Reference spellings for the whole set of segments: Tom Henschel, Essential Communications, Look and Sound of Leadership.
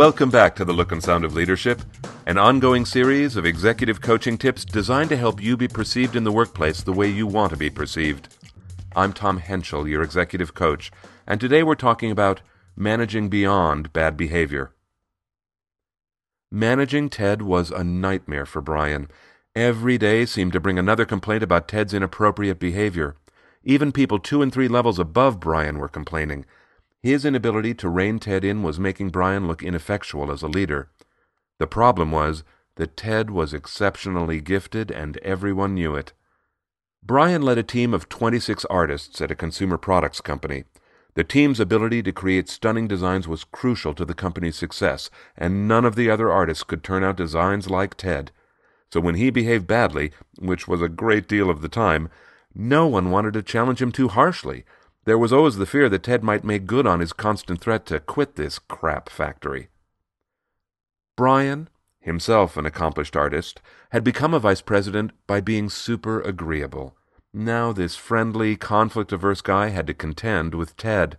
Welcome back to the Look and Sound of Leadership, an ongoing series of executive coaching tips designed to help you be perceived in the workplace the way you want to be perceived. I'm Tom Henschel, your executive coach, and today we're talking about managing beyond bad behavior. Managing Ted was a nightmare for Brian. Every day seemed to bring another complaint about Ted's inappropriate behavior. Even people 2 and 3 levels above Brian were complaining. His inability to rein Ted in was making Brian look ineffectual as a leader. The problem was that Ted was exceptionally gifted, and everyone knew it. Brian led a team of 26 artists at a consumer products company. The team's ability to create stunning designs was crucial to the company's success, and none of the other artists could turn out designs like Ted. So when he behaved badly, which was a great deal of the time, no one wanted to challenge him too harshly. There was always the fear that Ted might make good on his constant threat to quit this crap factory. Brian, himself an accomplished artist, had become a vice president by being super agreeable. Now this friendly, conflict-averse guy had to contend with Ted.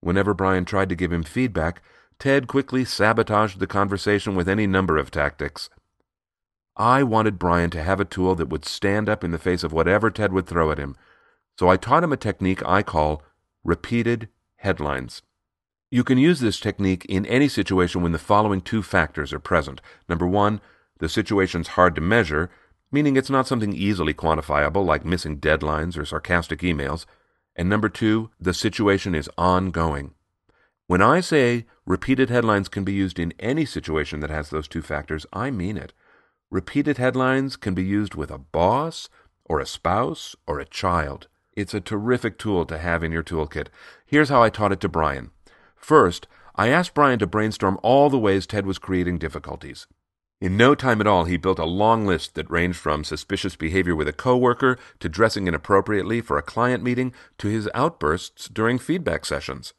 Whenever Brian tried to give him feedback, Ted quickly sabotaged the conversation with any number of tactics. I wanted Brian to have a tool that would stand up in the face of whatever Ted would throw at him. So I taught him a technique I call repeated headlines. You can use this technique in any situation when the following 2 factors are present. Number 1, the situation's hard to measure, meaning it's not something easily quantifiable like missing deadlines or sarcastic emails. And number 2, the situation is ongoing. When I say repeated headlines can be used in any situation that has those 2 factors, I mean it. Repeated headlines can be used with a boss or a spouse or a child. It's a terrific tool to have in your toolkit. Here's how I taught it to Brian. First, I asked Brian to brainstorm all the ways Ted was creating difficulties. In no time at all, he built a long list that ranged from suspicious behavior with a coworker to dressing inappropriately for a client meeting to his outbursts during feedback sessions.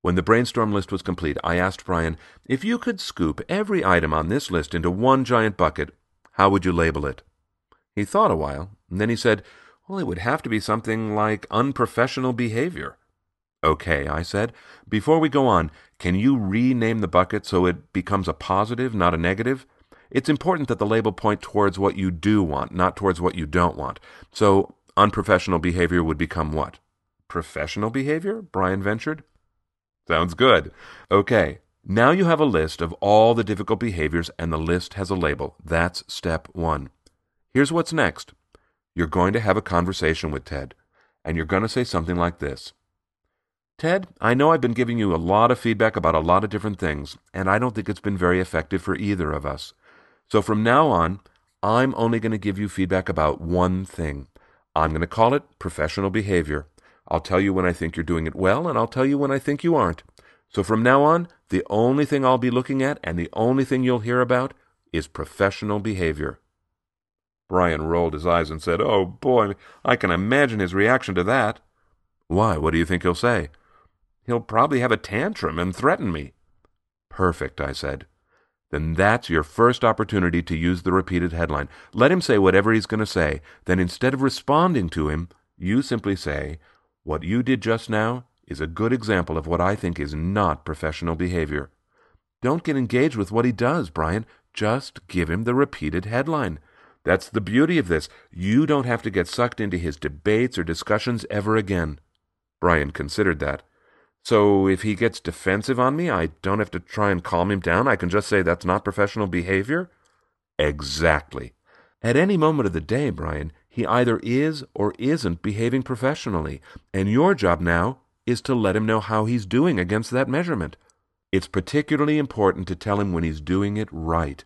When the brainstorm list was complete, I asked Brian, if you could scoop every item on this list into one giant bucket, how would you label it? He thought a while, and then he said, well, it would have to be something like unprofessional behavior. Okay, I said. Before we go on, can you rename the bucket so it becomes a positive, not a negative? It's important that the label point towards what you do want, not towards what you don't want. So unprofessional behavior would become what? Professional behavior? Brian ventured. Sounds good. Okay, now you have a list of all the difficult behaviors and the list has a label. That's step 1. Here's what's next. You're going to have a conversation with Ted, and you're going to say something like this. Ted, I know I've been giving you a lot of feedback about a lot of different things, and I don't think it's been very effective for either of us. So from now on, I'm only going to give you feedback about one thing. I'm going to call it professional behavior. I'll tell you when I think you're doing it well, and I'll tell you when I think you aren't. So from now on, the only thing I'll be looking at and the only thing you'll hear about is professional behavior. Brian rolled his eyes and said, oh boy, I can imagine his reaction to that. Why, what do you think he'll say? He'll probably have a tantrum and threaten me. Perfect, I said. Then that's your first opportunity to use the repeated headline. Let him say whatever he's going to say. Then instead of responding to him, you simply say, what you did just now is a good example of what I think is not professional behavior. Don't get engaged with what he does, Brian. Just give him the repeated headline. That's the beauty of this. You don't have to get sucked into his debates or discussions ever again. Brian considered that. So if he gets defensive on me, I don't have to try and calm him down. I can just say that's not professional behavior? Exactly. At any moment of the day, Brian, he either is or isn't behaving professionally, and your job now is to let him know how he's doing against that measurement. It's particularly important to tell him when he's doing it right.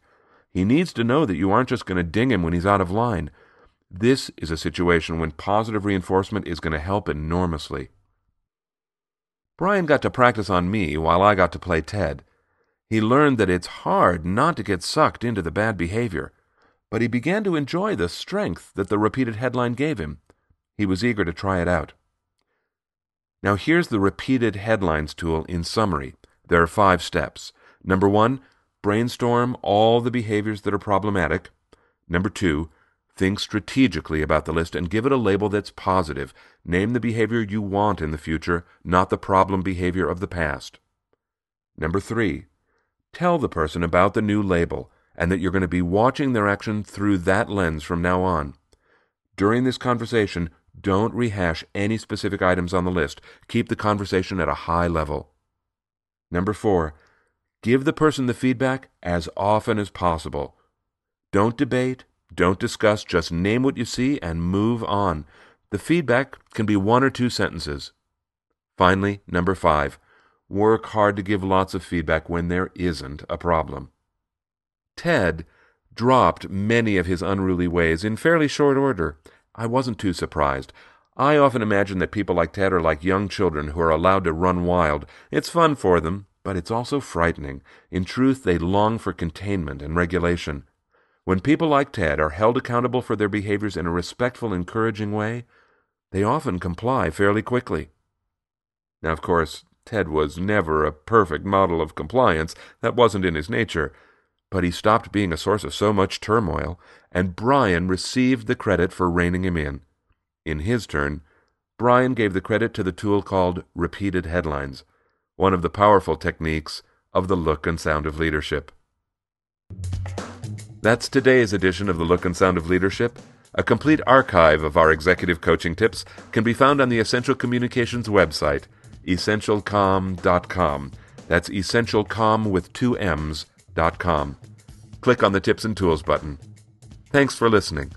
He needs to know that you aren't just going to ding him when he's out of line. This is a situation when positive reinforcement is going to help enormously. Brian got to practice on me while I got to play Ted. He learned that it's hard not to get sucked into the bad behavior, but he began to enjoy the strength that the repeated headline gave him. He was eager to try it out. Now here's the repeated headlines tool in summary. There are 5 steps. Number 1, brainstorm all the behaviors that are problematic. Number 2, think strategically about the list and give it a label that's positive. Name the behavior you want in the future, not the problem behavior of the past. Number 3, Tell the person about the new label and that you're going to be watching their action through that lens from now on. During this conversation, don't rehash any specific items on the list. Keep the conversation at a high level. Number 4, give the person the feedback as often as possible. Don't debate, don't discuss, just name what you see and move on. The feedback can be 1 or 2 sentences. Finally, number 5, work hard to give lots of feedback when there isn't a problem. Ted dropped many of his unruly ways in fairly short order. I wasn't too surprised. I often imagine that people like Ted are like young children who are allowed to run wild. It's fun for them, but it's also frightening. In truth, they long for containment and regulation. When people like Ted are held accountable for their behaviors in a respectful, encouraging way, they often comply fairly quickly. Now, of course, Ted was never a perfect model of compliance. That wasn't in his nature. But he stopped being a source of so much turmoil, and Brian received the credit for reining him in. In his turn, Brian gave the credit to the tool called repeated headlines, one of the powerful techniques of the Look and Sound of Leadership. That's today's edition of the Look and Sound of Leadership. A complete archive of our executive coaching tips can be found on the Essential Communications website, essentialcom.com. That's essentialcom with 2 M's. .com. Click on the Tips and Tools button. Thanks for listening.